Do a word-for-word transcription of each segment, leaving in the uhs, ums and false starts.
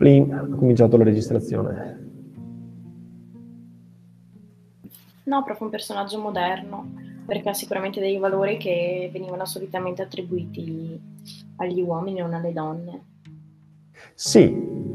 Plin, ha cominciato la registrazione. No, proprio un personaggio moderno, perché ha sicuramente dei valori che venivano solitamente attribuiti agli uomini e non alle donne. Sì,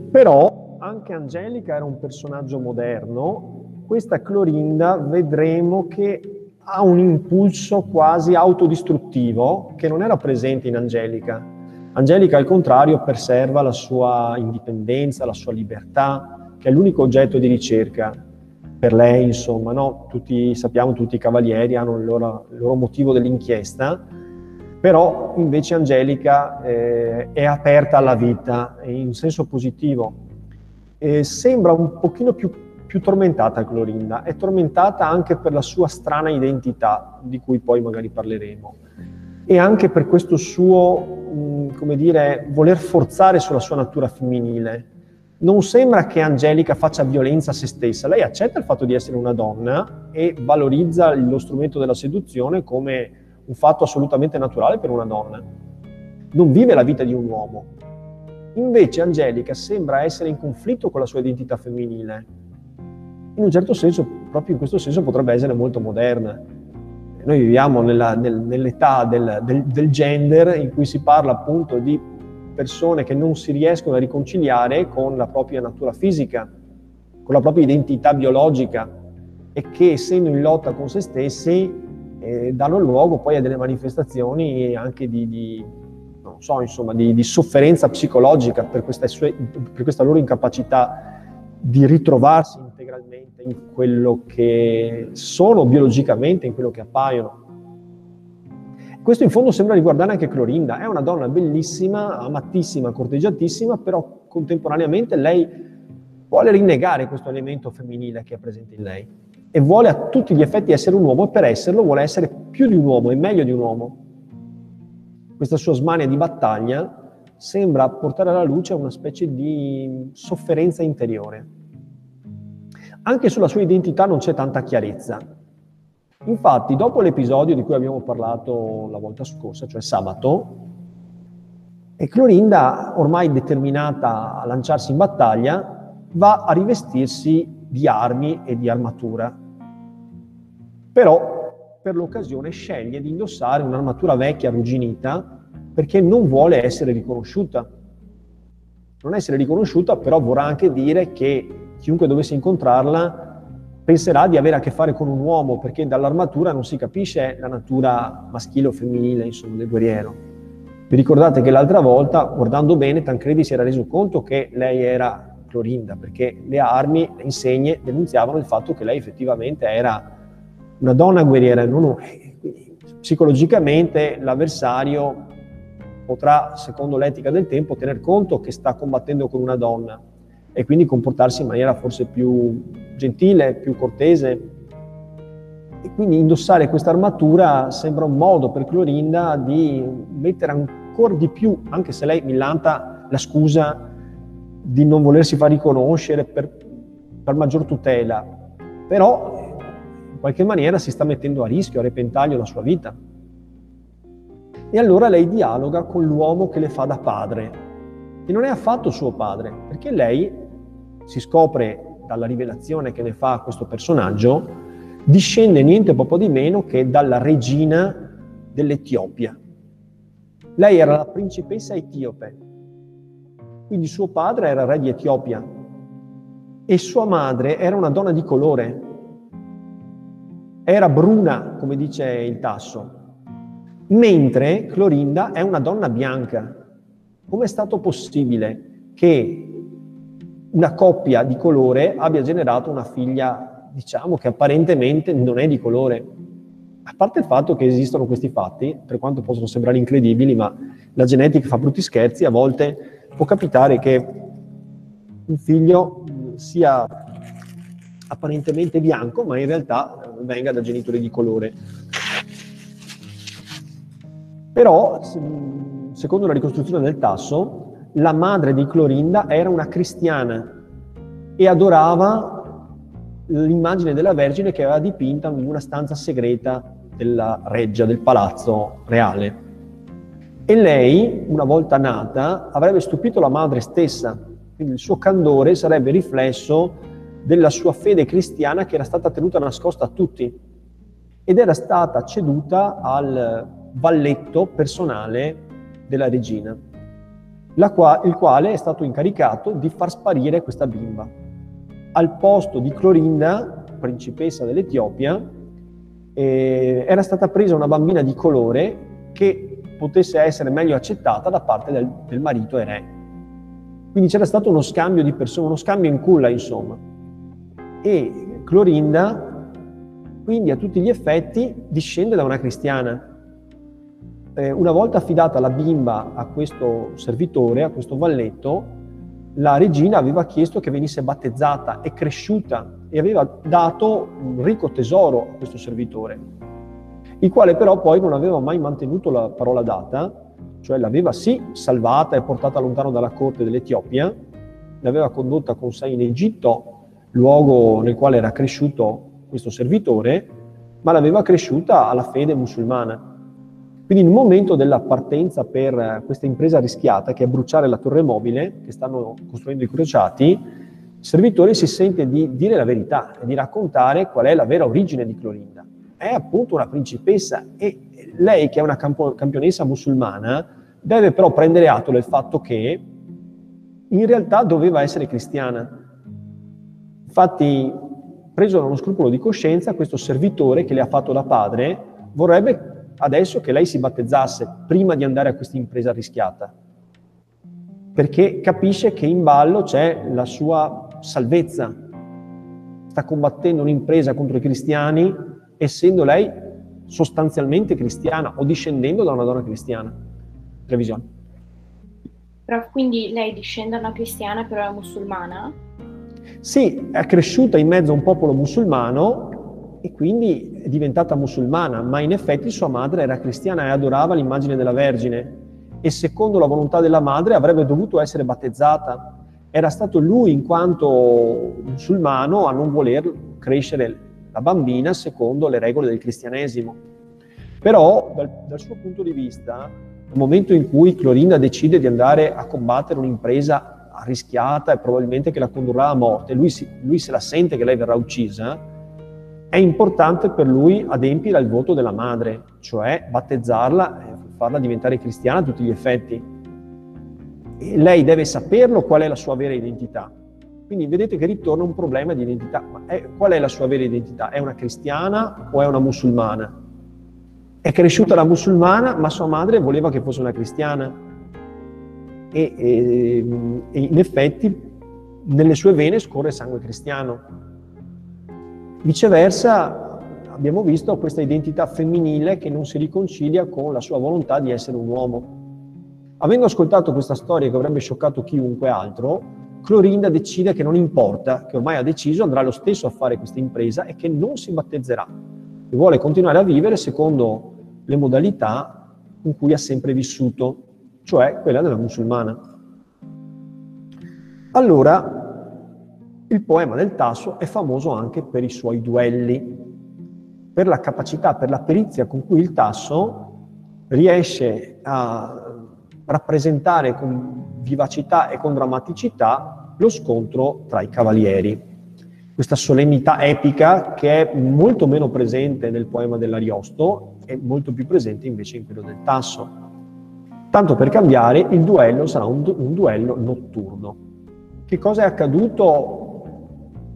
però anche Angelica era un personaggio moderno. Questa Clorinda vedremo che ha un impulso quasi autodistruttivo che non era presente in Angelica. Angelica, al contrario, preserva la sua indipendenza, la sua libertà, che è l'unico oggetto di ricerca per lei, insomma, no? Tutti sappiamo, tutti i cavalieri hanno il loro, il loro motivo dell'inchiesta, però invece Angelica eh, è aperta alla vita, in senso positivo. E sembra un pochino più, più tormentata Clorinda, è tormentata anche per la sua strana identità, di cui poi magari parleremo, e anche per questo suo, come dire, voler forzare sulla sua natura femminile. Non sembra che Angelica faccia violenza a se stessa, lei accetta il fatto di essere una donna e valorizza lo strumento della seduzione come un fatto assolutamente naturale per una donna. Non vive la vita di un uomo. Invece Angelica sembra essere in conflitto con la sua identità femminile. In un certo senso, proprio in questo senso, potrebbe essere molto moderna. Noi viviamo nella, nel, nell'età del, del, del gender, in cui si parla appunto di persone che non si riescono a riconciliare con la propria natura fisica, con la propria identità biologica, e che, essendo in lotta con se stessi, eh, danno luogo poi a delle manifestazioni anche di, di, non so, insomma, di, di sofferenza psicologica per questa, sue, per questa loro incapacità di ritrovarsi integralmente in quello che sono biologicamente, in quello che appaiono. Questo in fondo sembra riguardare anche Clorinda. È una donna bellissima, amatissima, corteggiatissima, però contemporaneamente lei vuole rinnegare questo elemento femminile che è presente in lei e vuole a tutti gli effetti essere un uomo, e per esserlo vuole essere più di un uomo e meglio di un uomo. Questa sua smania di battaglia sembra portare alla luce una specie di sofferenza interiore. Anche sulla sua identità non c'è tanta chiarezza. Infatti, dopo l'episodio di cui abbiamo parlato la volta scorsa, cioè sabato, e Clorinda, ormai determinata a lanciarsi in battaglia, va a rivestirsi di armi e di armatura. Però, per l'occasione, sceglie di indossare un'armatura vecchia, arrugginita, perché non vuole essere riconosciuta. Non essere riconosciuta, però, vorrà anche dire che chiunque dovesse incontrarla penserà di avere a che fare con un uomo, perché dall'armatura non si capisce la natura maschile o femminile, insomma, del guerriero. Vi ricordate che l'altra volta, guardando bene, Tancredi si era reso conto che lei era Clorinda, perché le armi, le insegne, denunziavano il fatto che lei effettivamente era una donna guerriera. Non un... Psicologicamente l'avversario potrà, secondo l'etica del tempo, tener conto che sta combattendo con una donna, e quindi comportarsi in maniera forse più gentile, più cortese. E quindi indossare questa armatura sembra un modo per Clorinda di mettere ancora di più, anche se lei millanta la scusa di non volersi far riconoscere per, per maggior tutela, però in qualche maniera si sta mettendo a rischio, a repentaglio la sua vita. E allora lei dialoga con l'uomo che le fa da padre, e non è affatto suo padre, perché lei, si scopre dalla rivelazione che ne fa questo personaggio, discende niente poco di meno che dalla regina dell'Etiopia. Lei era la principessa etiope, quindi suo padre era re di Etiopia e sua madre era una donna di colore, era bruna, come dice il Tasso, mentre Clorinda è una donna bianca. Com'è stato possibile che una coppia di colore abbia generato una figlia, diciamo, che apparentemente non è di colore? A parte il fatto che esistono questi fatti, per quanto possono sembrare incredibili, ma la genetica fa brutti scherzi, a volte può capitare che un figlio sia apparentemente bianco, ma in realtà venga da genitori di colore. Però, secondo la ricostruzione del Tasso, la madre di Clorinda era una cristiana e adorava l'immagine della Vergine che aveva dipinta in una stanza segreta della reggia, del palazzo reale. E lei, una volta nata, avrebbe stupito la madre stessa Quindi il suo candore sarebbe riflesso della sua fede cristiana, che era stata tenuta nascosta a tutti ed era stata ceduta al valletto personale della regina, la qua, il quale è stato incaricato di far sparire questa bimba. Al posto di Clorinda, principessa dell'Etiopia, eh, era stata presa una bambina di colore che potesse essere meglio accettata da parte del, del marito e re. Quindi c'era stato uno scambio di persone, uno scambio in culla, insomma. E Clorinda, quindi, a tutti gli effetti, discende da una cristiana. Eh, una volta affidata la bimba a questo servitore, a questo valletto, la regina aveva chiesto che venisse battezzata e cresciuta, e aveva dato un ricco tesoro a questo servitore, il quale però poi non aveva mai mantenuto la parola data, cioè l'aveva sì salvata e portata lontano dalla corte dell'Etiopia, l'aveva condotta con sé in Egitto, luogo nel quale era cresciuto questo servitore, ma l'aveva cresciuta alla fede musulmana. Quindi il momento della partenza per questa impresa rischiata, che è bruciare la torre mobile che stanno costruendo i crociati, il servitore si sente di dire la verità e di raccontare qual è la vera origine di Clorinda. È appunto una principessa, e lei, che è una campionessa musulmana, deve però prendere atto del fatto che in realtà doveva essere cristiana. Infatti, preso da uno scrupolo di coscienza, questo servitore che le ha fatto da padre vorrebbe adesso che lei si battezzasse prima di andare a questa impresa rischiata, perché capisce che in ballo c'è la sua salvezza. Sta combattendo un'impresa contro i cristiani, essendo lei sostanzialmente cristiana o discendendo da una donna cristiana. Previsione. Però quindi lei discende da una cristiana, però è musulmana? Sì, è cresciuta in mezzo a un popolo musulmano e quindi è diventata musulmana, ma in effetti sua madre era cristiana e adorava l'immagine della Vergine, e secondo la volontà della madre avrebbe dovuto essere battezzata. Era stato lui, in quanto musulmano, a non voler crescere la bambina secondo le regole del cristianesimo. Però dal, dal suo punto di vista, nel momento in cui Clorinda decide di andare a combattere un'impresa arrischiata e probabilmente che la condurrà a morte, lui, si, lui se la sente che lei verrà uccisa, è importante per lui adempiere al voto della madre, cioè battezzarla e farla diventare cristiana a tutti gli effetti. E lei deve saperlo qual è la sua vera identità. Quindi vedete che ritorna un problema di identità. Ma è, qual è la sua vera identità? È una cristiana o è una musulmana? È cresciuta da musulmana, ma sua madre voleva che fosse una cristiana. E, e, e in effetti nelle sue vene scorre sangue cristiano. Viceversa abbiamo visto questa identità femminile che non si riconcilia con la sua volontà di essere un uomo. Avendo ascoltato questa storia che avrebbe scioccato chiunque altro, Clorinda decide che non importa, che ormai ha deciso, andrà lo stesso a fare questa impresa e che non si battezzerà, che vuole continuare a vivere secondo le modalità in cui ha sempre vissuto, cioè quella della musulmana. Allora, il poema del Tasso è famoso anche per i suoi duelli, per la capacità, per la perizia con cui il Tasso riesce a rappresentare con vivacità e con drammaticità lo scontro tra i cavalieri. Questa solennità epica che è molto meno presente nel poema dell'Ariosto e molto più presente invece in quello del Tasso. Tanto per cambiare, il duello sarà un, du- un duello notturno. Che cosa è accaduto,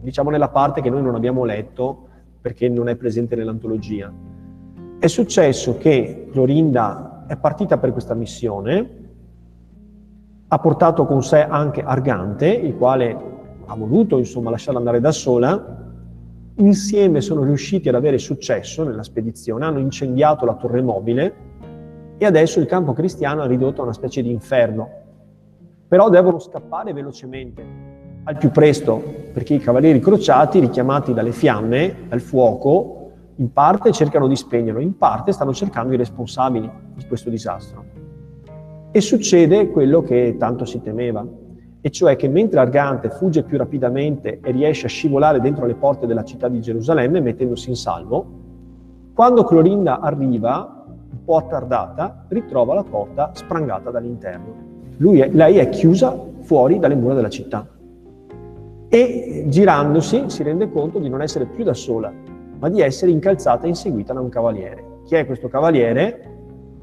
diciamo, nella parte che noi non abbiamo letto perché non è presente nell'antologia? È successo che Clorinda è partita per questa missione, ha portato con sé anche Argante, il quale ha voluto, insomma, lasciarla andare da sola. Insieme sono riusciti ad avere successo nella spedizione, hanno incendiato la torre mobile, e adesso il campo cristiano è ridotto a una specie di inferno. Però devono scappare velocemente, al più presto, perché i cavalieri crociati, richiamati dalle fiamme, dal fuoco, in parte cercano di spegnerlo, in parte stanno cercando i responsabili di questo disastro. E succede quello che tanto si temeva, e cioè che mentre Argante fugge più rapidamente e riesce a scivolare dentro le porte della città di Gerusalemme, mettendosi in salvo, quando Clorinda arriva, un po' attardata, ritrova la porta sprangata dall'interno. Lui è, lei è chiusa fuori dalle mura della città. E girandosi si rende conto di non essere più da sola, ma di essere incalzata e inseguita da un cavaliere. Chi è questo cavaliere?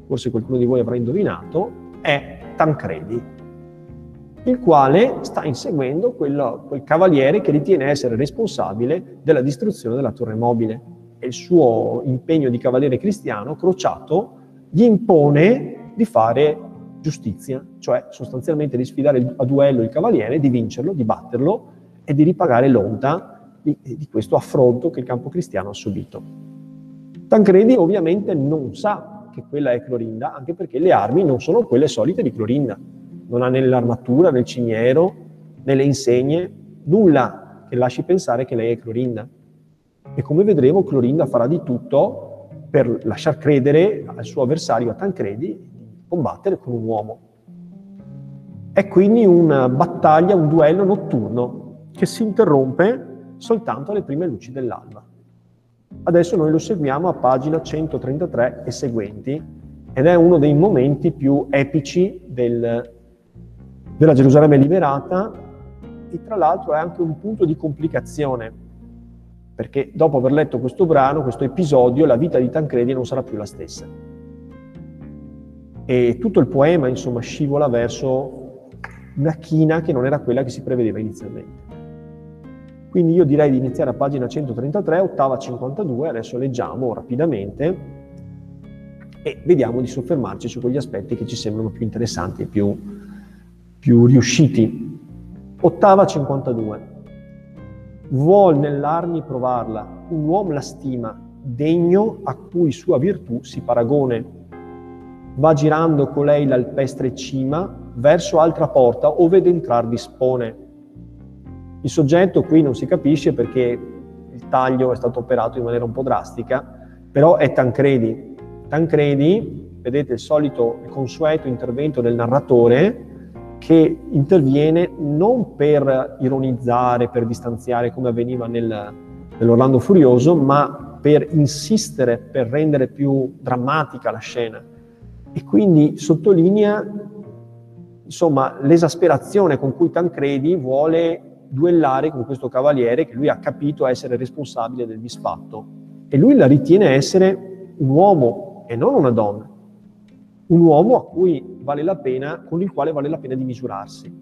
Forse qualcuno di voi avrà indovinato, è Tancredi, il quale sta inseguendo quello, quel cavaliere che ritiene essere responsabile della distruzione della Torre Mobile. E il suo impegno di cavaliere cristiano, crociato, gli impone di fare giustizia, cioè sostanzialmente di sfidare a duello il cavaliere, di vincerlo, di batterlo e di ripagare l'onta di, di questo affronto che il campo cristiano ha subito. Tancredi ovviamente non sa che quella è Clorinda, anche perché le armi non sono quelle solite di Clorinda. Non ha nell'armatura, nel cimiero, nelle insegne, nulla che lasci pensare che lei è Clorinda. E come vedremo, Clorinda farà di tutto per lasciar credere al suo avversario, a Tancredi, combattere con un uomo. È quindi una battaglia, un duello notturno che si interrompe soltanto alle prime luci dell'alba. Adesso noi lo seguiamo a pagina centotrentatré e seguenti, ed è uno dei momenti più epici del, della Gerusalemme liberata, e tra l'altro è anche un punto di complicazione, perché dopo aver letto questo brano, questo episodio, la vita di Tancredi non sarà più la stessa. E tutto il poema, insomma, scivola verso una china che non era quella che si prevedeva inizialmente. Quindi io direi di iniziare a pagina centotrentatré, ottava cinquantadue, adesso leggiamo rapidamente e vediamo di soffermarci su quegli aspetti che ci sembrano più interessanti e più, più riusciti. Ottava cinquantadue. Vuol nell'armi provarla, un uomo la stima, degno a cui sua virtù si paragone. Va girando colei l'alpestre cima verso altra porta, ove d'entrar dispone. Il soggetto qui non si capisce perché il taglio è stato operato in maniera un po' drastica, però è Tancredi. Tancredi, vedete il solito, il consueto intervento del narratore che interviene non per ironizzare, per distanziare come avveniva nel, nell'Orlando Furioso, ma per insistere, per rendere più drammatica la scena. E quindi sottolinea, insomma, l'esasperazione con cui Tancredi vuole duellare con questo cavaliere che lui ha capito essere responsabile del misfatto. E lui la ritiene essere un uomo e non una donna. Un uomo a cui vale la pena, con il quale vale la pena di misurarsi.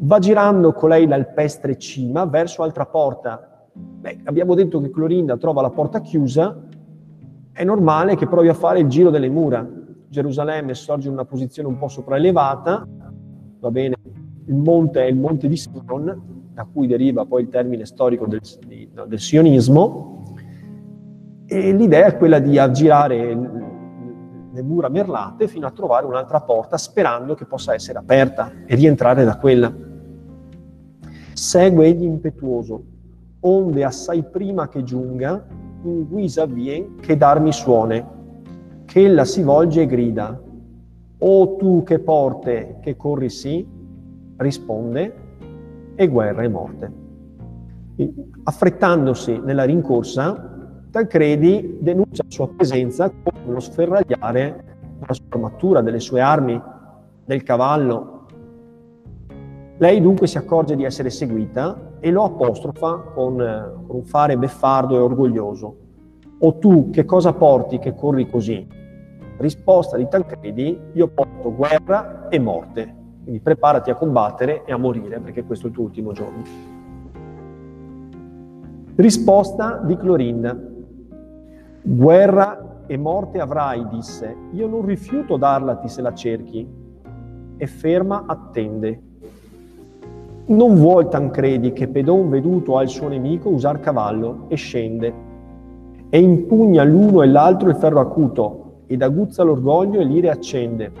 Va girando colei l'alpestre cima verso altra porta. Beh, abbiamo detto che Clorinda trova la porta chiusa, è normale che provi a fare il giro delle mura. Gerusalemme sorge in una posizione un po' sopraelevata, va bene, il monte è il monte di Sion, da cui deriva poi il termine storico del, di, del sionismo, e l'idea è quella di aggirare le mura merlate fino a trovare un'altra porta, sperando che possa essere aperta e rientrare da quella. Segue egli impetuoso, onde assai prima che giunga, in guisa vien che d'armi suone, che ella si volge e grida, o tu che porte che corri sì, risponde, e guerra e morte. Affrettandosi nella rincorsa, Tancredi denuncia la sua presenza con lo sferragliare della sua armatura, delle sue armi, del cavallo. Lei dunque si accorge di essere seguita e lo apostrofa con, con un fare beffardo e orgoglioso. O tu che cosa porti che corri così? Risposta di Tancredi, io porto guerra e morte, quindi preparati a combattere e a morire, perché questo è il tuo ultimo giorno. Risposta di Clorinda, guerra e morte avrai, disse, io non rifiuto darlati se la cerchi, e ferma attende. Non vuol Tancredi che pedon veduto al suo nemico usar cavallo, e scende, e impugna l'uno e l'altro il ferro acuto, ed aguzza l'orgoglio e l'ire accende,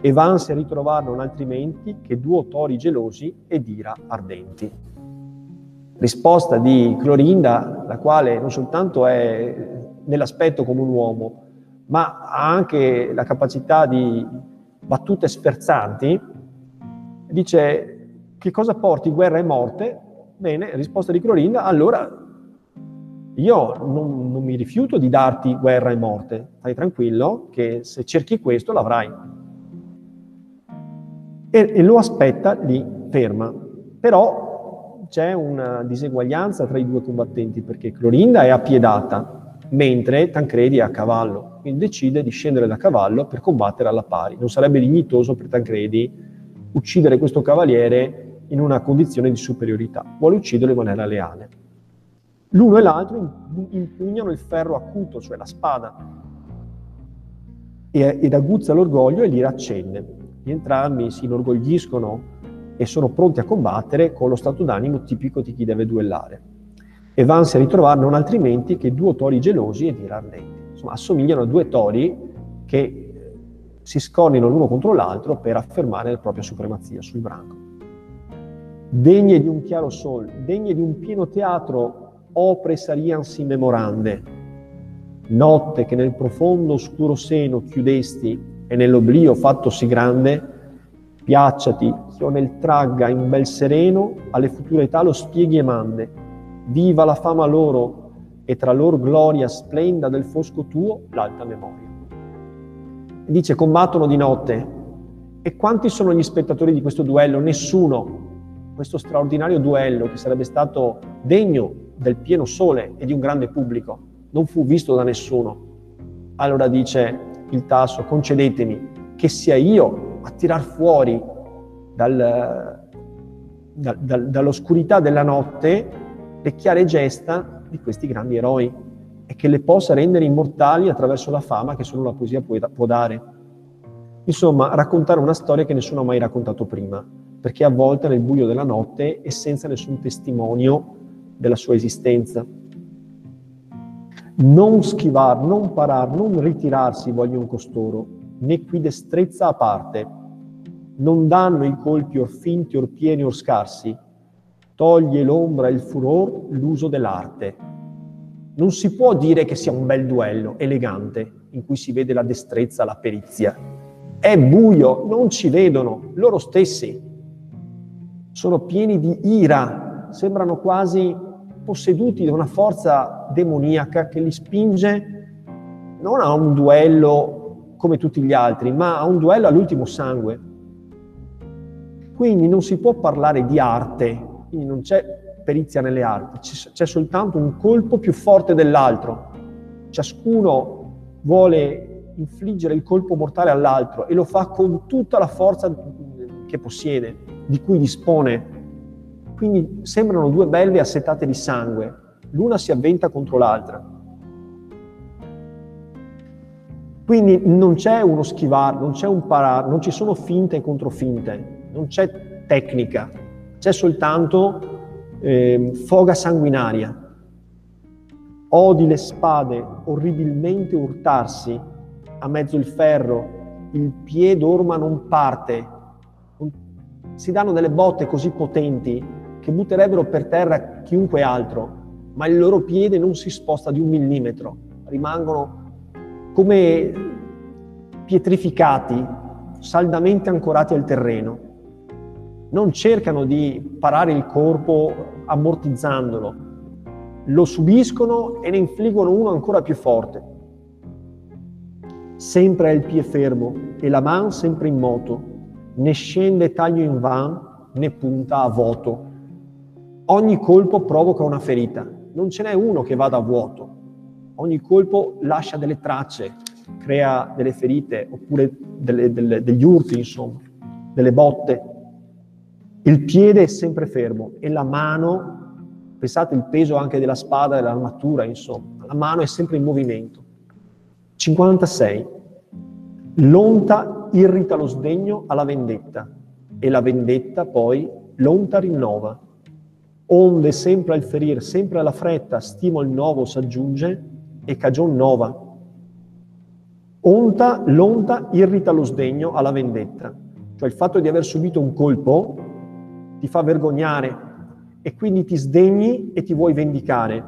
e vanse a ritrovar non altrimenti che duo tori gelosi ed ira ardenti. Risposta di Clorinda, la quale non soltanto è nell'aspetto come un uomo, ma ha anche la capacità di battute sferzanti, dice, che cosa porti, guerra e morte? Bene, risposta di Clorinda, allora io non, non mi rifiuto di darti guerra e morte, stai tranquillo che se cerchi questo l'avrai. E e, e lo aspetta lì, ferma. Però c'è una diseguaglianza tra i due combattenti, perché Clorinda è appiedata, mentre Tancredi è a cavallo, quindi decide di scendere da cavallo per combattere alla pari. Non sarebbe dignitoso per Tancredi uccidere questo cavaliere in una condizione di superiorità, vuole ucciderlo in maniera leale. L'uno e l'altro impugnano il ferro acuto, cioè la spada, e, ed aguzza l'orgoglio e li raccende. Entrambi si inorgogliscono e sono pronti a combattere con lo stato d'animo tipico di chi deve duellare, e vanno a ritrovare non altrimenti che due tori gelosi ed irardenti. Insomma, assomigliano a due tori che si scornino l'uno contro l'altro per affermare la propria supremazia sul branco. Degne di un chiaro sol, degne di un pieno teatro, opre saliansi memorande, notte che nel profondo oscuro seno chiudesti e nell'oblio fattosi grande, piacciati ch'io nel tragga in bel sereno, alle future età lo spieghi e mande, viva la fama loro e tra lor gloria splenda del fosco tuo l'alta memoria. Dice, combattono di notte. E quanti sono gli spettatori di questo duello? Nessuno. Questo straordinario duello, che sarebbe stato degno del pieno sole e di un grande pubblico, non fu visto da nessuno. Allora dice il Tasso, concedetemi che sia io a tirar fuori dal, da, da, dall'oscurità della notte le chiare gesta di questi grandi eroi, e che le possa rendere immortali attraverso la fama che solo la poesia può, può dare. Insomma, raccontare una storia che nessuno ha mai raccontato prima, perché è avvolta nel buio della notte e senza nessun testimonio della sua esistenza. Non schivar, non parar, non ritirarsi vogliono costoro, né qui destrezza a parte. Non danno i colpi or finti, or pieni, or scarsi. Toglie l'ombra e il furor l'uso dell'arte. Non si può dire che sia un bel duello elegante in cui si vede la destrezza, la perizia. È buio, non ci vedono, loro stessi. Sono pieni di ira, sembrano quasi posseduti da una forza demoniaca che li spinge non a un duello come tutti gli altri, ma a un duello all'ultimo sangue. Quindi non si può parlare di arte, quindi non c'è perizia nelle arti, c'è soltanto un colpo più forte dell'altro. Ciascuno vuole infliggere il colpo mortale all'altro e lo fa con tutta la forza che possiede, di cui dispone. Quindi sembrano due belve assetate di sangue, l'una si avventa contro l'altra. Quindi non c'è uno schivar, non c'è un parar, non ci sono finte e controfinte, non c'è tecnica, c'è soltanto Eh, foga sanguinaria. Odi le spade orribilmente urtarsi a mezzo il ferro, il pie d'orma non parte. Si danno delle botte così potenti che butterebbero per terra chiunque altro, ma il loro piede non si sposta di un millimetro, rimangono come pietrificati, saldamente ancorati al terreno. Non cercano di parare il corpo ammortizzandolo, lo subiscono e ne infliggono uno ancora più forte. Sempre è il piede fermo e la man sempre in moto, né scende taglio in van né punta a vuoto. Ogni colpo provoca una ferita, non ce n'è uno che vada a vuoto. Ogni colpo lascia delle tracce, crea delle ferite oppure delle, delle, degli urti, insomma, delle botte. Il piede è sempre fermo e la mano, pensate il peso anche della spada, dell'armatura, insomma, la mano è sempre in movimento. cinquantasei. L'onta irrita lo sdegno alla vendetta e la vendetta poi l'onta rinnova. Onde sempre al ferir, sempre alla fretta, stima il nuovo s'aggiunge e cagion nova. Onta, l'onta irrita lo sdegno alla vendetta, cioè il fatto di aver subito un colpo ti fa vergognare e quindi ti sdegni e ti vuoi vendicare.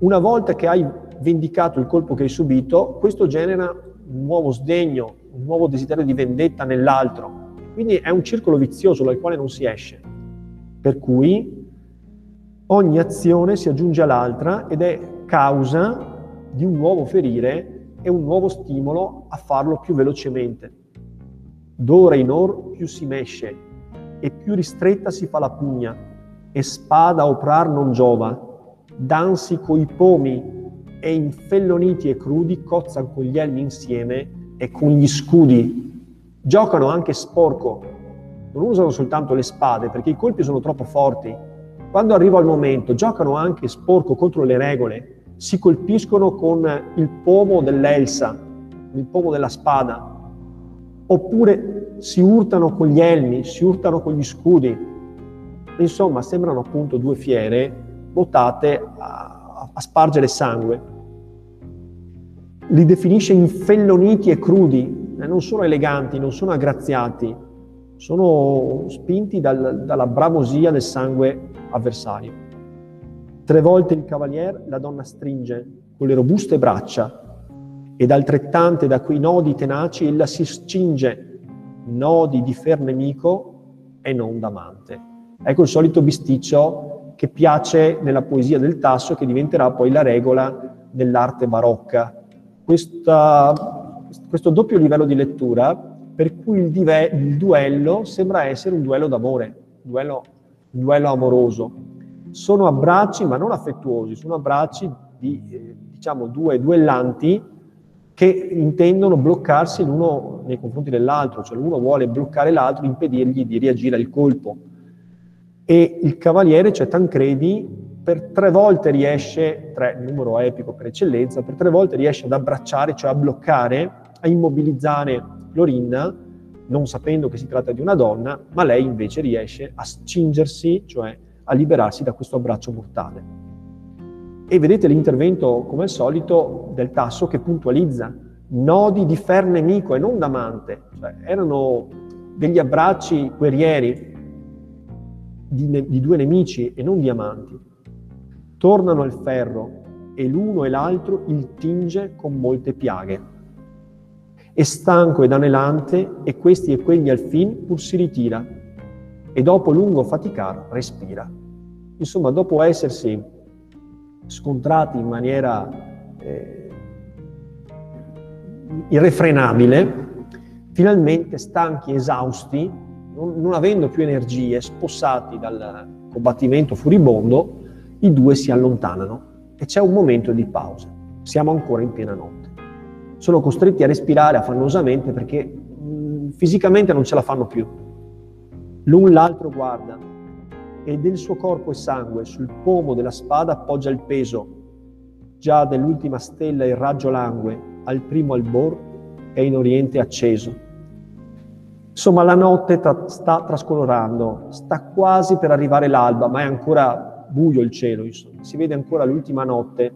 Una volta che hai vendicato il colpo che hai subito, questo genera un nuovo sdegno, un nuovo desiderio di vendetta nell'altro. Quindi è un circolo vizioso dal quale non si esce. Per cui ogni azione si aggiunge all'altra ed è causa di un nuovo ferire e un nuovo stimolo a farlo più velocemente. D'ora in or più si mesce, e più ristretta si fa la pugna, e spada oprar non giova. Dansi coi pomi, e infelloniti e crudi cozzan con gli elmi insieme e con gli scudi. Giocano anche sporco, non usano soltanto le spade perché i colpi sono troppo forti. Quando arriva il momento giocano anche sporco contro le regole, si colpiscono con il pomo dell'elsa, il pomo della spada, oppure si urtano con gli elmi, si urtano con gli scudi. Insomma, sembrano appunto due fiere votate a a spargere sangue. Li definisce infelloniti e crudi, eh, non sono eleganti, non sono aggraziati, sono spinti dal, dalla bramosia del sangue avversario. Tre volte il cavalier la donna stringe con le robuste braccia, ed altrettante da quei nodi tenaci ella si scinge, nodi di fer nemico e non d'amante. Ecco il solito bisticcio che piace nella poesia del Tasso, che diventerà poi la regola dell'arte barocca. Questa, questo doppio livello di lettura, per cui il, dive, il duello sembra essere un duello d'amore, un duello, un duello amoroso. Sono abbracci, ma non affettuosi, sono abbracci di eh, diciamo due duellanti che intendono bloccarsi l'uno nei confronti dell'altro, cioè l'uno vuole bloccare l'altro, impedirgli di reagire al colpo. E il cavaliere, cioè Tancredi, per tre volte riesce, tre, numero epico per eccellenza, per tre volte riesce ad abbracciare, cioè a bloccare, a immobilizzare Clorinda, non sapendo che si tratta di una donna, ma lei invece riesce a scingersi, cioè a liberarsi da questo abbraccio mortale. E vedete l'intervento, come al solito, del Tasso che puntualizza, nodi di fer nemico e non d'amante, cioè erano degli abbracci guerrieri, Di, ne- di due nemici e non di amanti. Tornano al ferro e l'uno e l'altro il tinge con molte piaghe. E stanco ed anelante, e questi e quegli al fin pur si ritira, e dopo lungo faticar respira. Insomma, dopo essersi scontrati in maniera eh, irrefrenabile, finalmente stanchi, esausti, non avendo più energie, spossati dal combattimento furibondo, i due si allontanano e c'è un momento di pausa. Siamo ancora in piena notte. Sono costretti a respirare affannosamente perché mh, fisicamente non ce la fanno più. L'un l'altro guarda, e del suo corpo e sangue sul pomo della spada appoggia il peso. Già dell'ultima stella il raggio langue, al primo albor è in oriente acceso. Insomma, la notte tra- sta trascolorando, sta quasi per arrivare l'alba, ma è ancora buio il cielo, insomma. Si vede ancora l'ultima notte,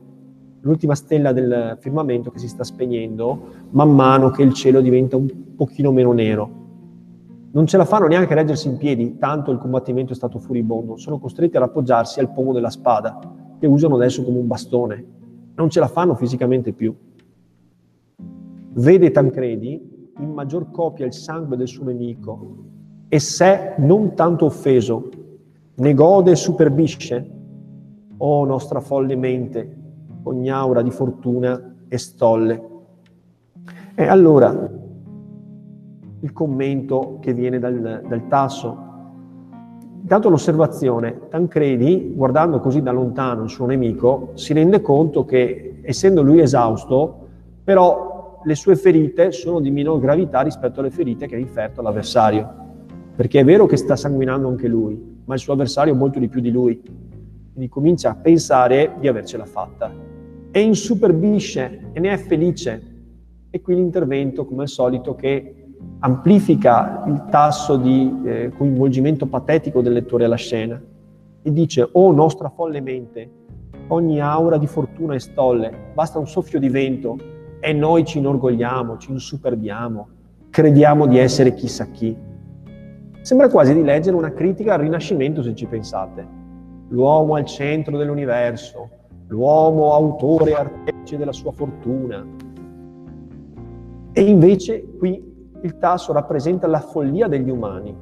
l'ultima stella del firmamento che si sta spegnendo man mano che il cielo diventa un pochino meno nero. Non ce la fanno neanche a reggersi in piedi, tanto il combattimento è stato furibondo. Sono costretti ad appoggiarsi al pomo della spada, che usano adesso come un bastone. Non ce la fanno fisicamente più. Vede Tancredi in maggior copia il sangue del suo nemico, e sé non tanto offeso, ne gode e superbisce. O nostra folle mente, ogni aura di fortuna e stolle. E allora il commento che viene dal, dal Tasso. Dato l'osservazione, Tancredi, guardando così da lontano il suo nemico, si rende conto che, essendo lui esausto, però le sue ferite sono di minor gravità rispetto alle ferite che ha inferto all'avversario, perché è vero che sta sanguinando anche lui, ma il suo avversario è molto di più di lui, quindi comincia a pensare di avercela fatta, e insuperbisce e ne è felice. E qui l'intervento, come al solito, che amplifica il tasso di eh, coinvolgimento patetico del lettore alla scena, e dice: «Oh nostra folle mente, ogni aura di fortuna e stolle, basta un soffio di vento, e noi ci inorgogliamo, ci insuperbiamo, crediamo di essere chissà chi». Sembra quasi di leggere una critica al Rinascimento, se ci pensate. L'uomo al centro dell'universo, l'uomo autore e artefice della sua fortuna. E invece qui il Tasso rappresenta la follia degli umani,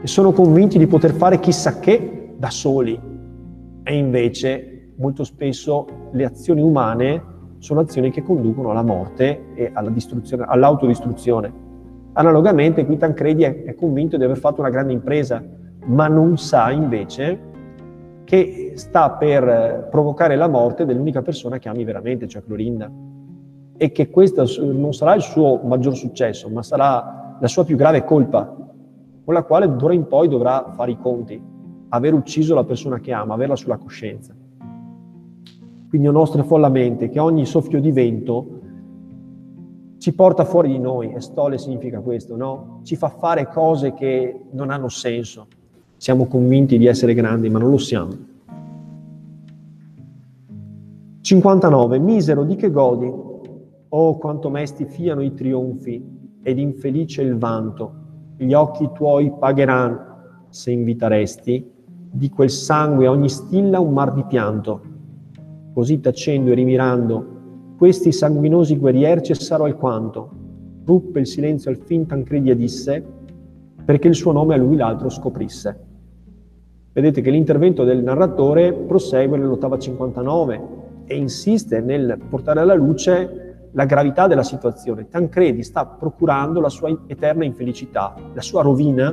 che sono convinti di poter fare chissà che da soli. E invece molto spesso le azioni umane sono azioni che conducono alla morte e alla distruzione, all'autodistruzione. Analogamente qui Tancredi è, è convinto di aver fatto una grande impresa, ma non sa invece che sta per provocare la morte dell'unica persona che ami veramente, cioè Clorinda, e che questo non sarà il suo maggior successo, ma sarà la sua più grave colpa, con la quale d'ora in poi dovrà fare i conti, aver ucciso la persona che ama, averla sulla coscienza. Quindi non strefolmente la mente che ogni soffio di vento ci porta fuori di noi, e stole significa questo, no? Ci fa fare cose che non hanno senso. Siamo convinti di essere grandi, ma non lo siamo. cinquantanove. Misero di che godi? Oh, quanto mesti fiano i trionfi, ed infelice il vanto. Gli occhi tuoi pagheranno, se invitaresti, di quel sangue ogni stilla un mar di pianto. Così tacendo e rimirando questi sanguinosi guerrier cessaro alquanto. Ruppe il silenzio al fin Tancredia disse, perché il suo nome a lui l'altro scoprisse. Vedete che l'intervento del narratore prosegue nell'ottava cinquantanove e insiste nel portare alla luce la gravità della situazione. Tancredi sta procurando la sua eterna infelicità, la sua rovina,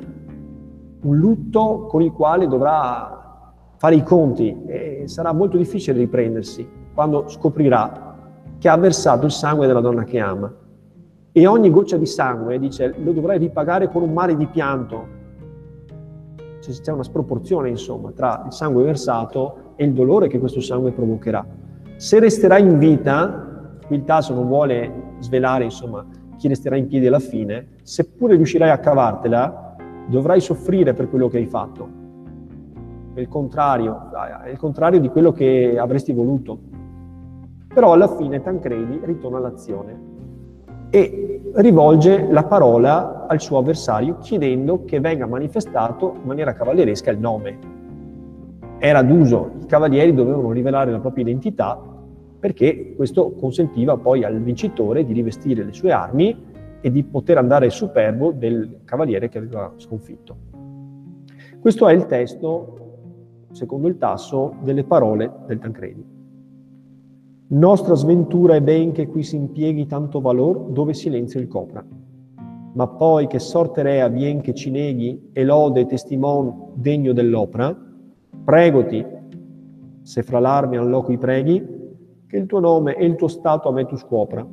un lutto con il quale dovrà fare i conti e sarà molto difficile riprendersi quando scoprirà che ha versato il sangue della donna che ama. E ogni goccia di sangue, dice, lo dovrai ripagare con un mare di pianto. Cioè, c'è una sproporzione, insomma, tra il sangue versato e il dolore che questo sangue provocherà. Se resterà in vita, qui il Tasso non vuole svelare, insomma, chi resterà in piedi alla fine, seppure riuscirai a cavartela, dovrai soffrire per quello che hai fatto. È il contrario, è il contrario di quello che avresti voluto. Però alla fine Tancredi ritorna all'azione e rivolge la parola al suo avversario chiedendo che venga manifestato in maniera cavalleresca il nome. Era d'uso, i cavalieri dovevano rivelare la propria identità, perché questo consentiva poi al vincitore di rivestire le sue armi e di poter andare superbo del cavaliere che aveva sconfitto. Questo è il testo, secondo il Tasso, delle parole del Tancredi. Nostra sventura è ben che qui si impieghi tanto valor dove silenzio il copra. Ma poi che sorte rea vien che ci neghi e lode e testimon degno dell'opra, pregoti, se fra l'armi al loco i preghi, che il tuo nome e il tuo stato a me tu scopra,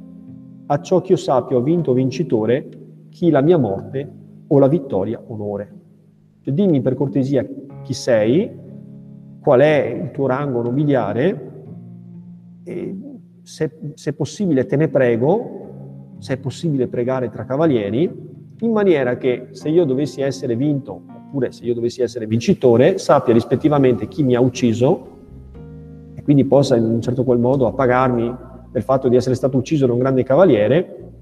a ciò che io sappia ho vinto vincitore, chi la mia morte o la vittoria onore. Cioè, dimmi per cortesia chi sei, qual è il tuo rango nobiliare, e se, se possibile te ne prego, se è possibile pregare tra cavalieri, in maniera che se io dovessi essere vinto, oppure se io dovessi essere vincitore, sappia rispettivamente chi mi ha ucciso, e quindi possa in un certo qual modo appagarmi del fatto di essere stato ucciso da un grande cavaliere,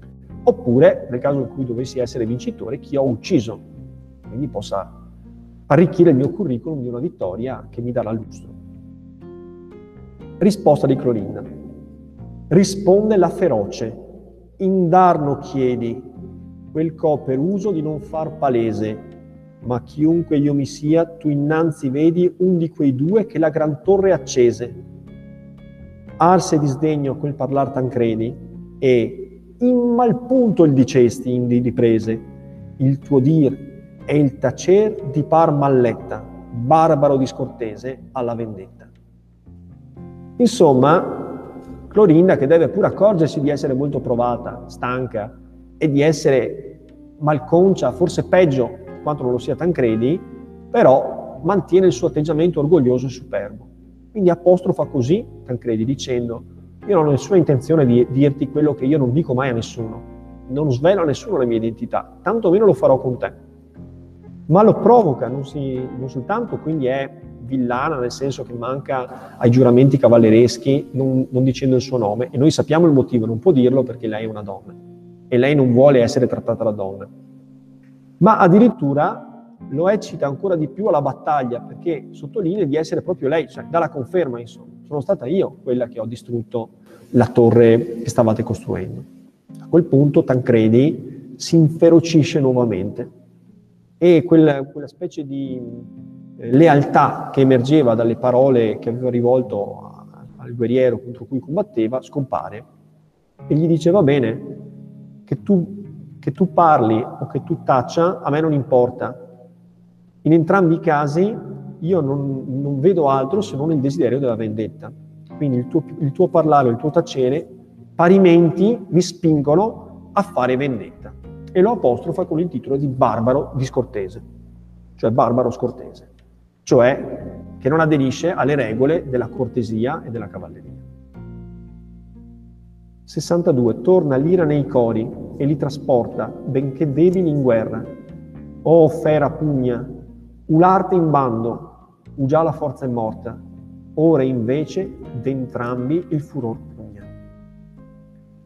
oppure nel caso in cui dovessi essere vincitore, chi ho ucciso, quindi possa arricchire il mio curriculum di una vittoria che mi darà lustro. Risposta di Clorinda. Risponde la feroce, indarno chiedi, quel ch'ho per uso di non far palese, ma chiunque io mi sia, tu innanzi vedi un di quei due che la gran torre accese. Arse di sdegno quel parlar Tancredi, e in mal punto il dicesti in di riprese, il tuo dir e il tacer di par malletta, barbaro discortese alla vendetta. Insomma, Clorinda, che deve pur accorgersi di essere molto provata, stanca, e di essere malconcia, forse peggio, quanto non lo sia Tancredi, però mantiene il suo atteggiamento orgoglioso e superbo. Quindi apostrofa così Tancredi dicendo: io non ho nessuna intenzione di dirti quello che io non dico mai a nessuno, non svelo a nessuno la mia identità, tantomeno lo farò con te. Ma lo provoca, non, si, non soltanto quindi è villana, nel senso che manca ai giuramenti cavallereschi non, non dicendo il suo nome, e noi sappiamo il motivo, non può dirlo perché lei è una donna e lei non vuole essere trattata da donna. Ma addirittura lo eccita ancora di più alla battaglia, perché sottolinea di essere proprio lei, cioè dà la conferma, insomma, sono stata io quella che ho distrutto la torre che stavate costruendo. A quel punto Tancredi si inferocisce nuovamente e quella, quella specie di lealtà che emergeva dalle parole che aveva rivolto a, al guerriero contro cui combatteva scompare, e gli dice: va bene, che tu Che tu parli o che tu taccia, a me non importa. In entrambi i casi io non, non vedo altro se non il desiderio della vendetta. Quindi il tuo, il tuo parlare o il tuo tacere parimenti mi spingono a fare vendetta. E lo apostrofa con il titolo di barbaro discortese, cioè barbaro scortese, cioè che non aderisce alle regole della cortesia e della cavalleria. sessantadue. Torna l'ira nei cori e li trasporta, benché debili in guerra. O fera pugna, ularte in bando, u già la forza è morta, ora invece d'entrambi il furor pugna.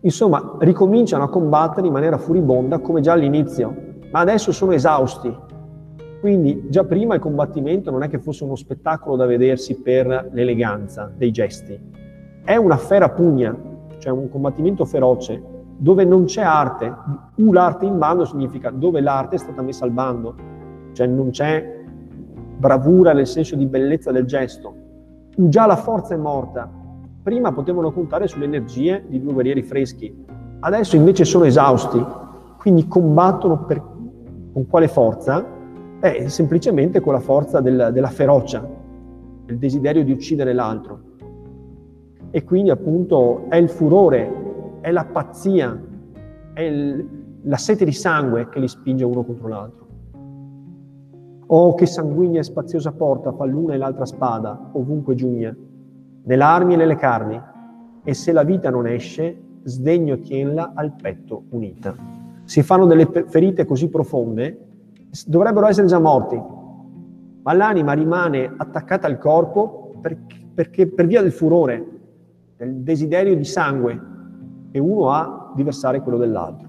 Insomma, ricominciano a combattere in maniera furibonda come già all'inizio, ma adesso sono esausti. Quindi già prima il combattimento non è che fosse uno spettacolo da vedersi per l'eleganza dei gesti. È una fera pugna, cioè un combattimento feroce, dove non c'è arte. U l'arte in bando significa dove l'arte è stata messa al bando, cioè non c'è bravura nel senso di bellezza del gesto. U già la forza è morta. Prima potevano contare sulle energie di due guerrieri freschi, adesso invece sono esausti, quindi combattono per... con quale forza? È semplicemente con la forza del, della ferocia, il desiderio di uccidere l'altro. E quindi appunto è il furore, è la pazzia, è il, la sete di sangue che li spinge uno contro l'altro. Oh, che sanguigna e spaziosa porta fa l'una e l'altra spada, ovunque giugna, nell'armi e nelle carni, e se la vita non esce, sdegno tienla al petto unita. Si fanno delle ferite così profonde, dovrebbero essere già morti, ma l'anima rimane attaccata al corpo perché, perché per via del furore, del desiderio di sangue che uno ha di versare quello dell'altro.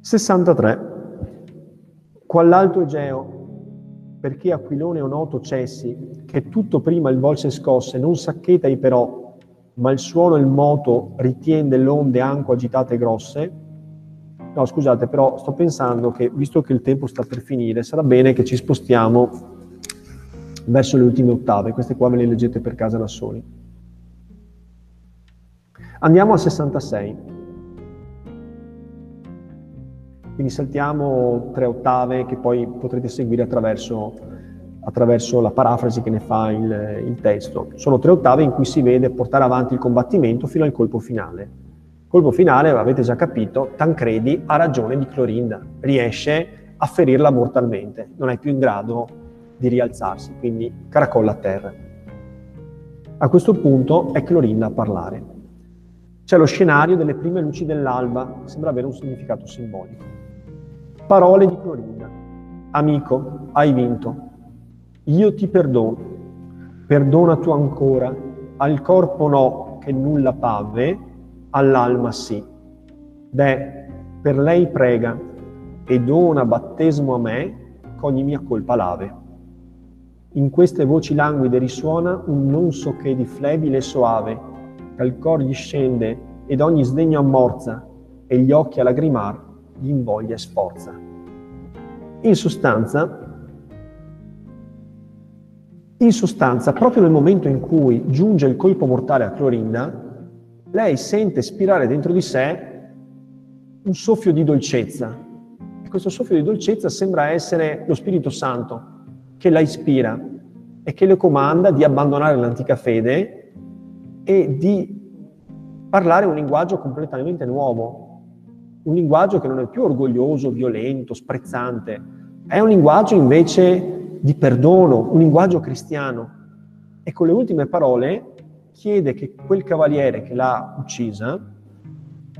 sessantatré. Quall'alto Egeo, perché Aquilone o Noto cessi, che tutto prima il volse scosse, non sacchetai però, ma il suono e il moto ritien dell'onde anco agitate grosse. No, scusate, però sto pensando che, visto che il tempo sta per finire, sarà bene che ci spostiamo verso le ultime ottave. Queste qua ve le leggete per casa da soli. Andiamo al sessantasei. Quindi saltiamo tre ottave che poi potrete seguire attraverso, attraverso la parafrasi che ne fa il, il testo. Sono tre ottave in cui si vede portare avanti il combattimento fino al colpo finale. Colpo finale, avete già capito, Tancredi ha ragione di Clorinda, riesce a ferirla mortalmente, non è più in grado di rialzarsi, quindi caracolla a terra. A questo punto è Clorinda a parlare. C'è lo scenario delle prime luci dell'alba, sembra avere un significato simbolico. Parole di Clorinda. Amico, hai vinto. Io ti perdono. Perdona tu ancora. Al corpo no, che nulla pave, all'alma sì. Deh, per lei prega e dona battesmo a me ch'ogni mia colpa lave. In queste voci languide risuona un non so che di flebile e soave, che al cor gli scende ed ogni sdegno ammorza e gli occhi a lagrimar gli invoglia e sforza. In sostanza, in sostanza, proprio nel momento in cui giunge il colpo mortale a Clorinda, lei sente spirare dentro di sé un soffio di dolcezza. E questo soffio di dolcezza sembra essere lo Spirito Santo che la ispira e che le comanda di abbandonare l'antica fede e di parlare un linguaggio completamente nuovo. Un linguaggio che non è più orgoglioso, violento, sprezzante. È un linguaggio invece di perdono, un linguaggio cristiano. E con le ultime parole chiede che quel cavaliere che l'ha uccisa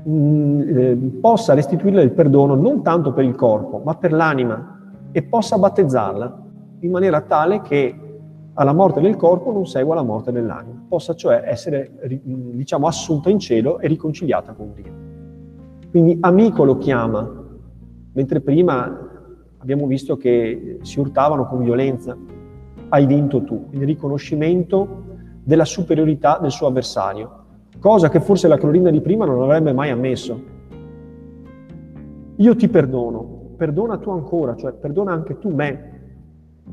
mh, eh, possa restituirle il perdono non tanto per il corpo, ma per l'anima, e possa battezzarla in maniera tale che alla morte del corpo non segua la morte dell'anima, possa cioè essere diciamo assunta in cielo e riconciliata con Dio. Quindi amico lo chiama, mentre prima abbiamo visto che si urtavano con violenza. Hai vinto tu, il riconoscimento della superiorità del suo avversario, cosa che forse la Clorinda di prima non avrebbe mai ammesso. Io ti perdono, perdona tu ancora, cioè perdona anche tu me.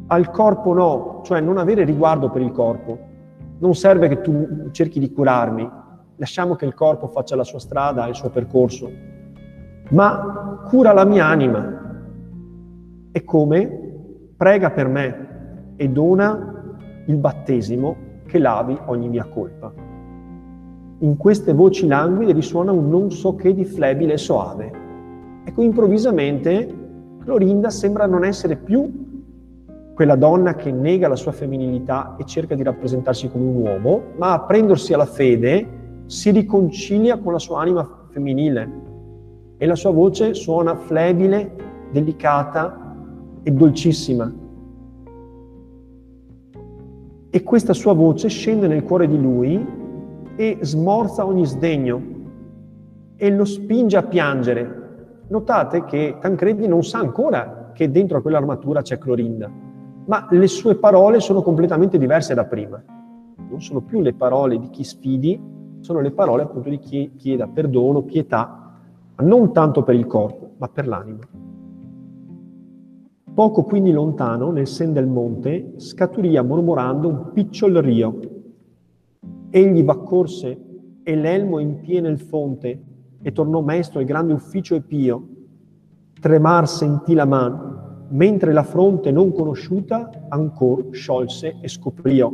Al corpo no, cioè non avere riguardo per il corpo. Non serve che tu cerchi di curarmi, lasciamo che il corpo faccia la sua strada, il suo percorso. ma cura la mia anima. E come? Prega per me e dona il battesimo che lavi ogni mia colpa. In queste voci languide risuona un non so che di flebile e soave. Ecco, improvvisamente Clorinda sembra non essere più quella donna che nega la sua femminilità e cerca di rappresentarsi come un uomo, ma aprendosi alla fede si riconcilia con la sua anima femminile e la sua voce suona flebile, delicata e dolcissima. E questa sua voce scende nel cuore di lui e smorza ogni sdegno e lo spinge a piangere. Notate che Tancredi non sa ancora che dentro a quell'armatura c'è Clorinda. Ma le sue parole sono completamente diverse da prima. Non sono più le parole di chi sfidi, sono le parole appunto di chi chieda perdono, pietà, ma non tanto per il corpo, ma per l'anima. Poco quindi lontano, nel sen del monte, scaturì mormorando un picciol rio. Egli v'accorse, e l'elmo impiene il fonte, e tornò mestro al grande ufficio e pio. Tremar sentì la mano, mentre la fronte non conosciuta ancor sciolse e scopriò,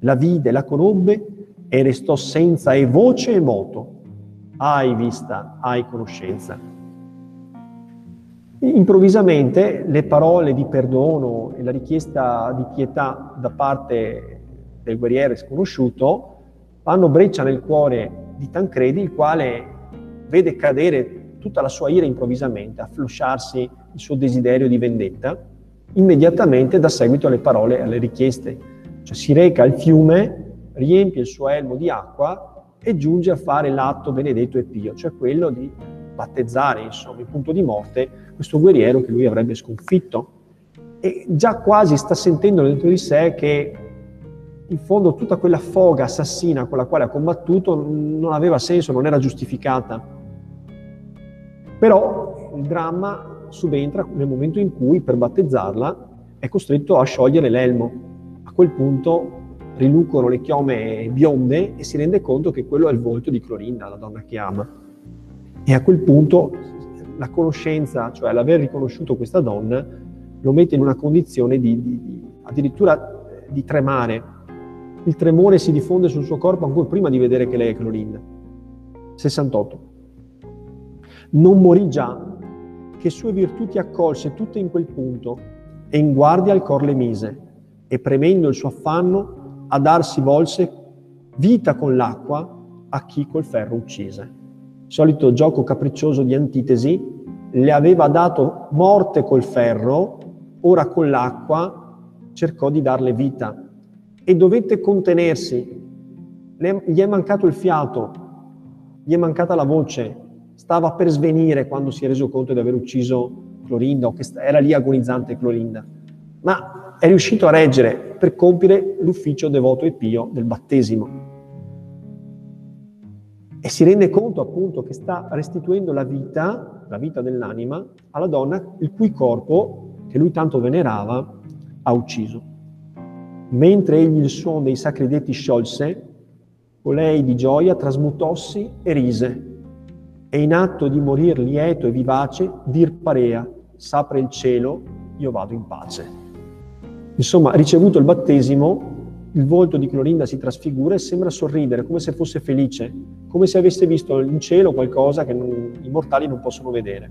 la vide, la conobbe e restò senza e voce e moto. Hai vista, hai conoscenza. Improvvisamente le parole di perdono e la richiesta di pietà da parte del guerriere sconosciuto fanno breccia nel cuore di Tancredi, il quale vede cadere tutta la sua ira improvvisamente, afflosciarsi il suo desiderio di vendetta, immediatamente dà seguito alle parole e alle richieste. Cioè si reca al fiume, riempie il suo elmo di acqua e giunge a fare l'atto benedetto e pio, cioè quello di battezzare, insomma, in punto di morte questo guerriero che lui avrebbe sconfitto. E già quasi sta sentendo dentro di sé che in fondo tutta quella foga assassina con la quale ha combattuto non aveva senso, non era giustificata. Però il dramma subentra nel momento in cui, per battezzarla, è costretto a sciogliere l'elmo. A quel punto rilucono le chiome bionde e si rende conto che quello è il volto di Clorinda, la donna che ama. E a quel punto la conoscenza, cioè l'aver riconosciuto questa donna, lo mette in una condizione di, di, di addirittura di tremare. Il tremore si diffonde sul suo corpo ancora prima di vedere che lei è Clorinda. sessantotto. Non morì già, che sue virtuti accolse tutte in quel punto, e in guardia al cor le mise, e premendo il suo affanno, a dar si volse vita con l'acqua a chi col ferro uccise. Solito gioco capriccioso di antitesi, le aveva dato morte col ferro, ora con l'acqua cercò di darle vita, e dovette contenersi, le, gli è mancato il fiato, gli è mancata la voce, stava per svenire quando si è reso conto di aver ucciso Clorinda o che era lì agonizzante Clorinda, ma è riuscito a reggere per compiere l'ufficio devoto e pio del battesimo e si rende conto appunto che sta restituendo la vita, la vita dell'anima alla donna il cui corpo che lui tanto venerava ha ucciso. Mentre egli il suono dei sacri detti sciolse, colei di gioia trasmutossi e rise e in atto di morir lieto e vivace, dir parea, s'apre il cielo, io vado in pace. Insomma, ricevuto il battesimo, il volto di Clorinda si trasfigura e sembra sorridere, come se fosse felice, come se avesse visto in cielo qualcosa che non, i mortali non possono vedere,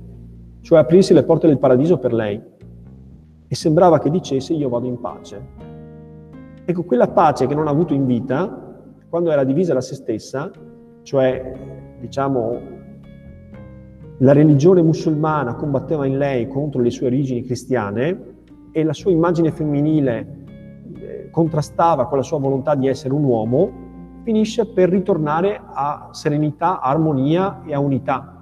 cioè aprirsi le porte del paradiso per lei. E sembrava che dicesse, io vado in pace. Ecco, quella pace che non ha avuto in vita, quando era divisa da se stessa, cioè, diciamo, la religione musulmana combatteva in lei contro le sue origini cristiane e la sua immagine femminile contrastava con la sua volontà di essere un uomo, finisce per ritornare a serenità, armonia e a unità.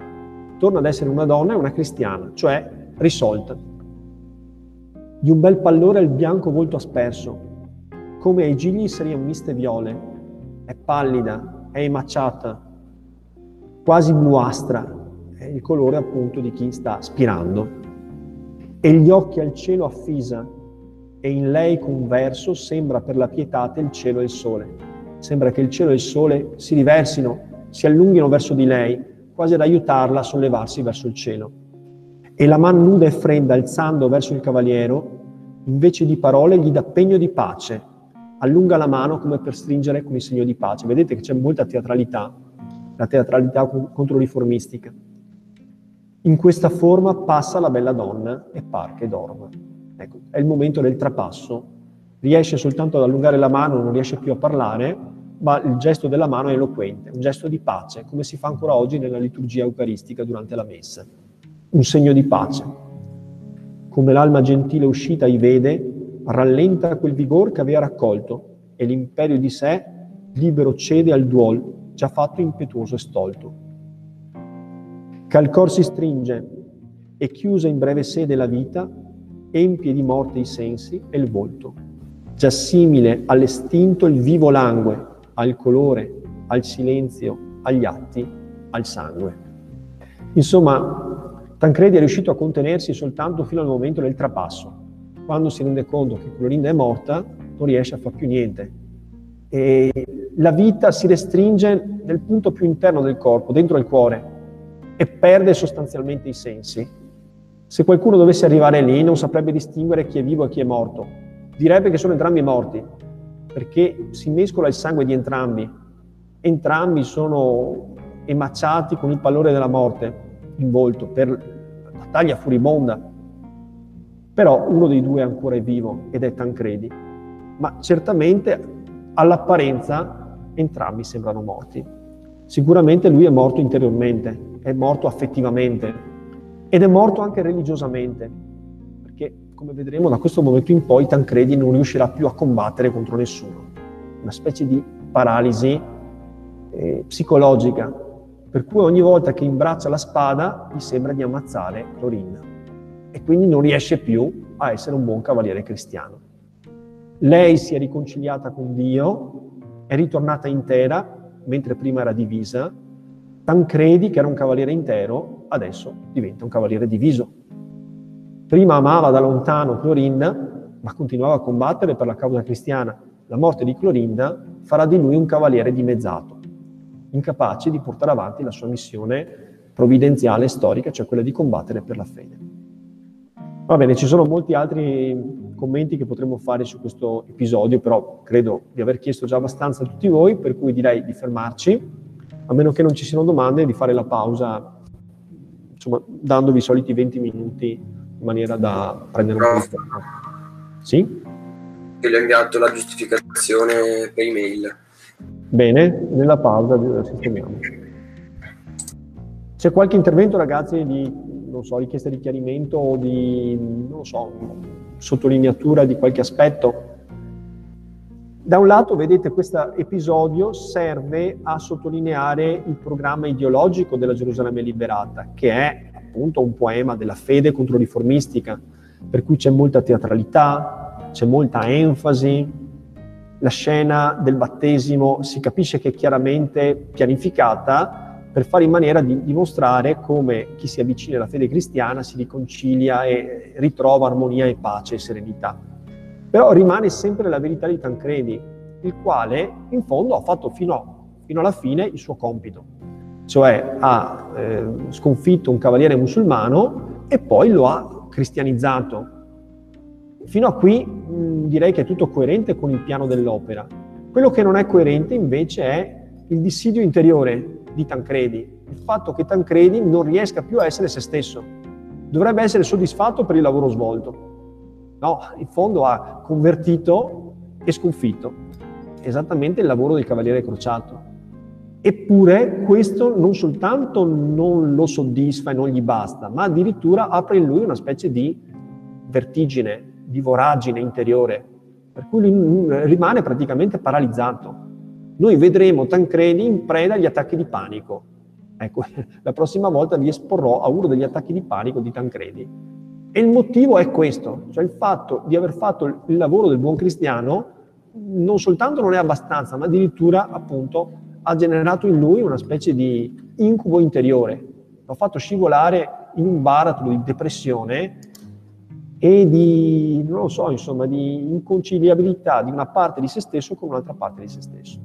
Torna ad essere una donna e una cristiana, cioè risolta. Di un bel pallore il bianco volto asperso, come ai gigli seria un miste viole, è pallida, è emaciata, quasi bluastra, il colore appunto di chi sta spirando e gli occhi al cielo affisa e in lei converso sembra per la pietate il cielo e il sole, sembra che il cielo e il sole si riversino, si allunghino verso di lei quasi ad aiutarla a sollevarsi verso il cielo. E la man nuda e fredda, alzando verso il cavaliero, invece di parole gli dà pegno di pace, allunga la mano come per stringere come segno di pace. Vedete che c'è molta teatralità, la teatralità controriformistica. In questa forma passa la bella donna e par che dorma. Ecco, è il momento del trapasso. Riesce soltanto ad allungare la mano, non riesce più a parlare, ma il gesto della mano è eloquente, un gesto di pace, come si fa ancora oggi nella liturgia eucaristica durante la messa. Un segno di pace. Come l'alma gentile uscita i vede, rallenta quel vigor che aveva raccolto e l'imperio di sé libero cede al duol, già fatto impetuoso e stolto. Che al cor si stringe e chiusa in breve sede la vita, empie di morte i sensi e il volto, già simile all'estinto il vivo langue, al colore, al silenzio, agli atti, al sangue. Insomma, Tancredi è riuscito a contenersi soltanto fino al momento del trapasso. Quando si rende conto che Clorinda è morta, non riesce a far più niente. E la vita si restringe nel punto più interno del corpo, dentro il cuore, e perde sostanzialmente i sensi. Se qualcuno dovesse arrivare lì, non saprebbe distinguere chi è vivo e chi è morto. Direbbe che sono entrambi morti, perché si mescola il sangue di entrambi. Entrambi sono emaciati con il pallore della morte in volto per la taglia furibonda. Però uno dei due ancora è vivo ed è Tancredi, ma certamente all'apparenza entrambi sembrano morti. Sicuramente lui è morto interiormente, è morto affettivamente ed è morto anche religiosamente, perché come vedremo da questo momento in poi Tancredi non riuscirà più a combattere contro nessuno, una specie di paralisi eh, psicologica, per cui ogni volta che imbraccia la spada gli sembra di ammazzare Clorinda e quindi non riesce più a essere un buon cavaliere cristiano. Lei si è riconciliata con Dio, è ritornata intera, mentre prima era divisa. Tancredi, che era un cavaliere intero, adesso diventa un cavaliere diviso. Prima amava da lontano Clorinda, ma continuava a combattere per la causa cristiana. La morte di Clorinda farà di lui un cavaliere dimezzato, incapace di portare avanti la sua missione provvidenziale e storica, cioè quella di combattere per la fede. Va bene, ci sono molti altri commenti che potremmo fare su questo episodio, però credo di aver chiesto già abbastanza a tutti voi, per cui direi di fermarci, a meno che non ci siano domande, di fare la pausa, insomma, dandovi i soliti venti minuti in maniera da prendere un po' di... Sì? Che gli ho inviato la giustificazione per email. Bene, nella pausa sistemiamo. C'è qualche intervento, ragazzi, di... non so, richiesta di chiarimento o di, non so, sottolineatura di qualche aspetto. Da un lato, vedete, questo episodio serve a sottolineare il programma ideologico della Gerusalemme liberata, che è appunto un poema della fede controriformistica, per cui c'è molta teatralità, c'è molta enfasi. La scena del battesimo si capisce che è chiaramente pianificata, per fare in maniera di dimostrare come chi si avvicina alla fede cristiana si riconcilia e ritrova armonia e pace e serenità. Però rimane sempre la verità di Tancredi, il quale in fondo ha fatto fino, a, fino alla fine il suo compito, cioè ha eh, sconfitto un cavaliere musulmano e poi lo ha cristianizzato. Fino a qui mh, direi che è tutto coerente con il piano dell'opera. Quello che non è coerente invece è il dissidio interiore di Tancredi, il fatto che Tancredi non riesca più a essere se stesso. Dovrebbe essere soddisfatto per il lavoro svolto. No, in fondo ha convertito e sconfitto esattamente il lavoro del cavaliere crociato. Eppure questo non soltanto non lo soddisfa e non gli basta, ma addirittura apre in lui una specie di vertigine, di voragine interiore, per cui lui rimane praticamente paralizzato. Noi vedremo Tancredi in preda agli attacchi di panico. Ecco, la prossima volta vi esporrò a uno degli attacchi di panico di Tancredi. E il motivo è questo, cioè il fatto di aver fatto il lavoro del buon cristiano non soltanto non è abbastanza, ma addirittura appunto ha generato in lui una specie di incubo interiore. L'ha fatto scivolare in un baratro di depressione e di, non lo so, insomma, di inconciliabilità di una parte di se stesso con un'altra parte di se stesso.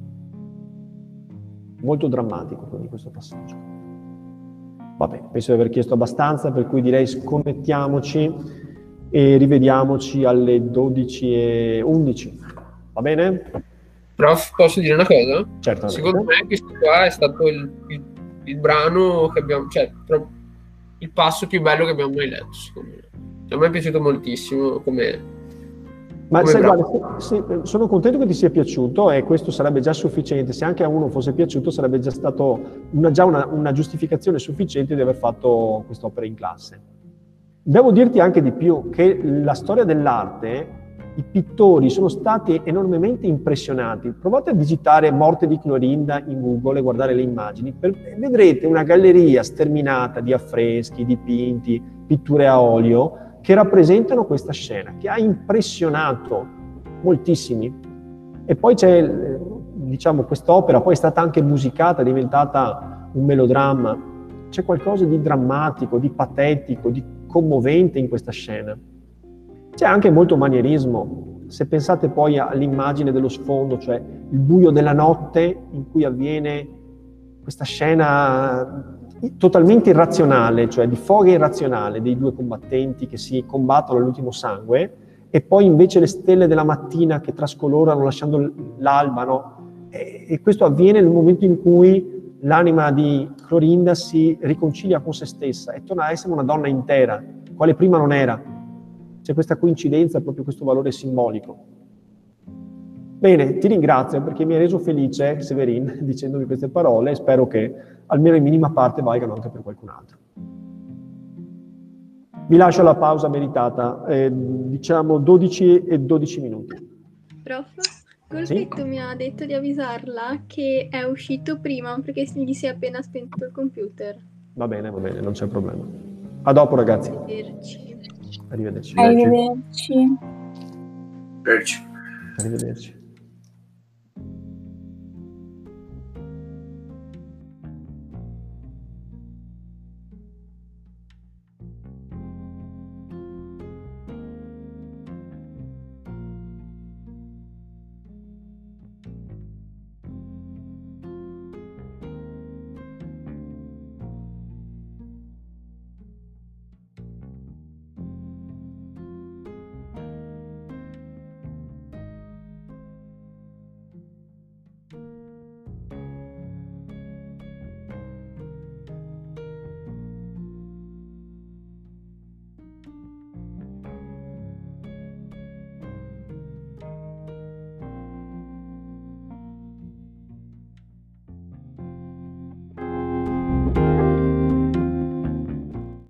Molto drammatico quindi questo passaggio. Vabbè, penso di aver chiesto abbastanza, per cui direi sconnettiamoci e rivediamoci alle dodici e undici. Va bene? Prof, posso dire una cosa? Certo. Secondo me questo qua è stato il, il, il brano che abbiamo, cioè il passo più bello che abbiamo mai letto, secondo me. A me è piaciuto moltissimo come... Ma sai, guarda, se, sono contento che ti sia piaciuto, e questo sarebbe già sufficiente. Se anche a uno fosse piaciuto, sarebbe già stato una, già una, una giustificazione sufficiente di aver fatto quest'opera in classe. Devo dirti anche di più, che la storia dell'arte, i pittori sono stati enormemente impressionati. Provate a digitare Morte di Clorinda in Google e guardare le immagini, per, vedrete una galleria sterminata di affreschi, dipinti, pitture a olio, che rappresentano questa scena, che ha impressionato moltissimi. E poi c'è, diciamo, quest'opera, poi è stata anche musicata, è diventata un melodramma. C'è qualcosa di drammatico, di patetico, di commovente in questa scena. C'è anche molto manierismo. Se pensate poi all'immagine dello sfondo, cioè il buio della notte in cui avviene questa scena totalmente irrazionale, cioè di foga irrazionale dei due combattenti che si combattono all'ultimo sangue, e poi invece le stelle della mattina che trascolorano lasciando l'alba, no? E, e questo avviene nel momento in cui l'anima di Clorinda si riconcilia con se stessa e torna a essere una donna intera, quale prima non era. C'è questa coincidenza, proprio questo valore simbolico. Bene, ti ringrazio perché mi hai reso felice, Severin, dicendomi queste parole, e spero che almeno in minima parte valgano anche per qualcun altro. Vi lascio la pausa meritata, eh, diciamo dodici e dodici minuti. Prof, Golfetto sì? Mi ha detto di avvisarla che è uscito prima perché gli si è appena spento il computer. Va bene, va bene, non c'è problema. A dopo, ragazzi. Arrivederci. Arrivederci. Arrivederci. Arrivederci. Arrivederci.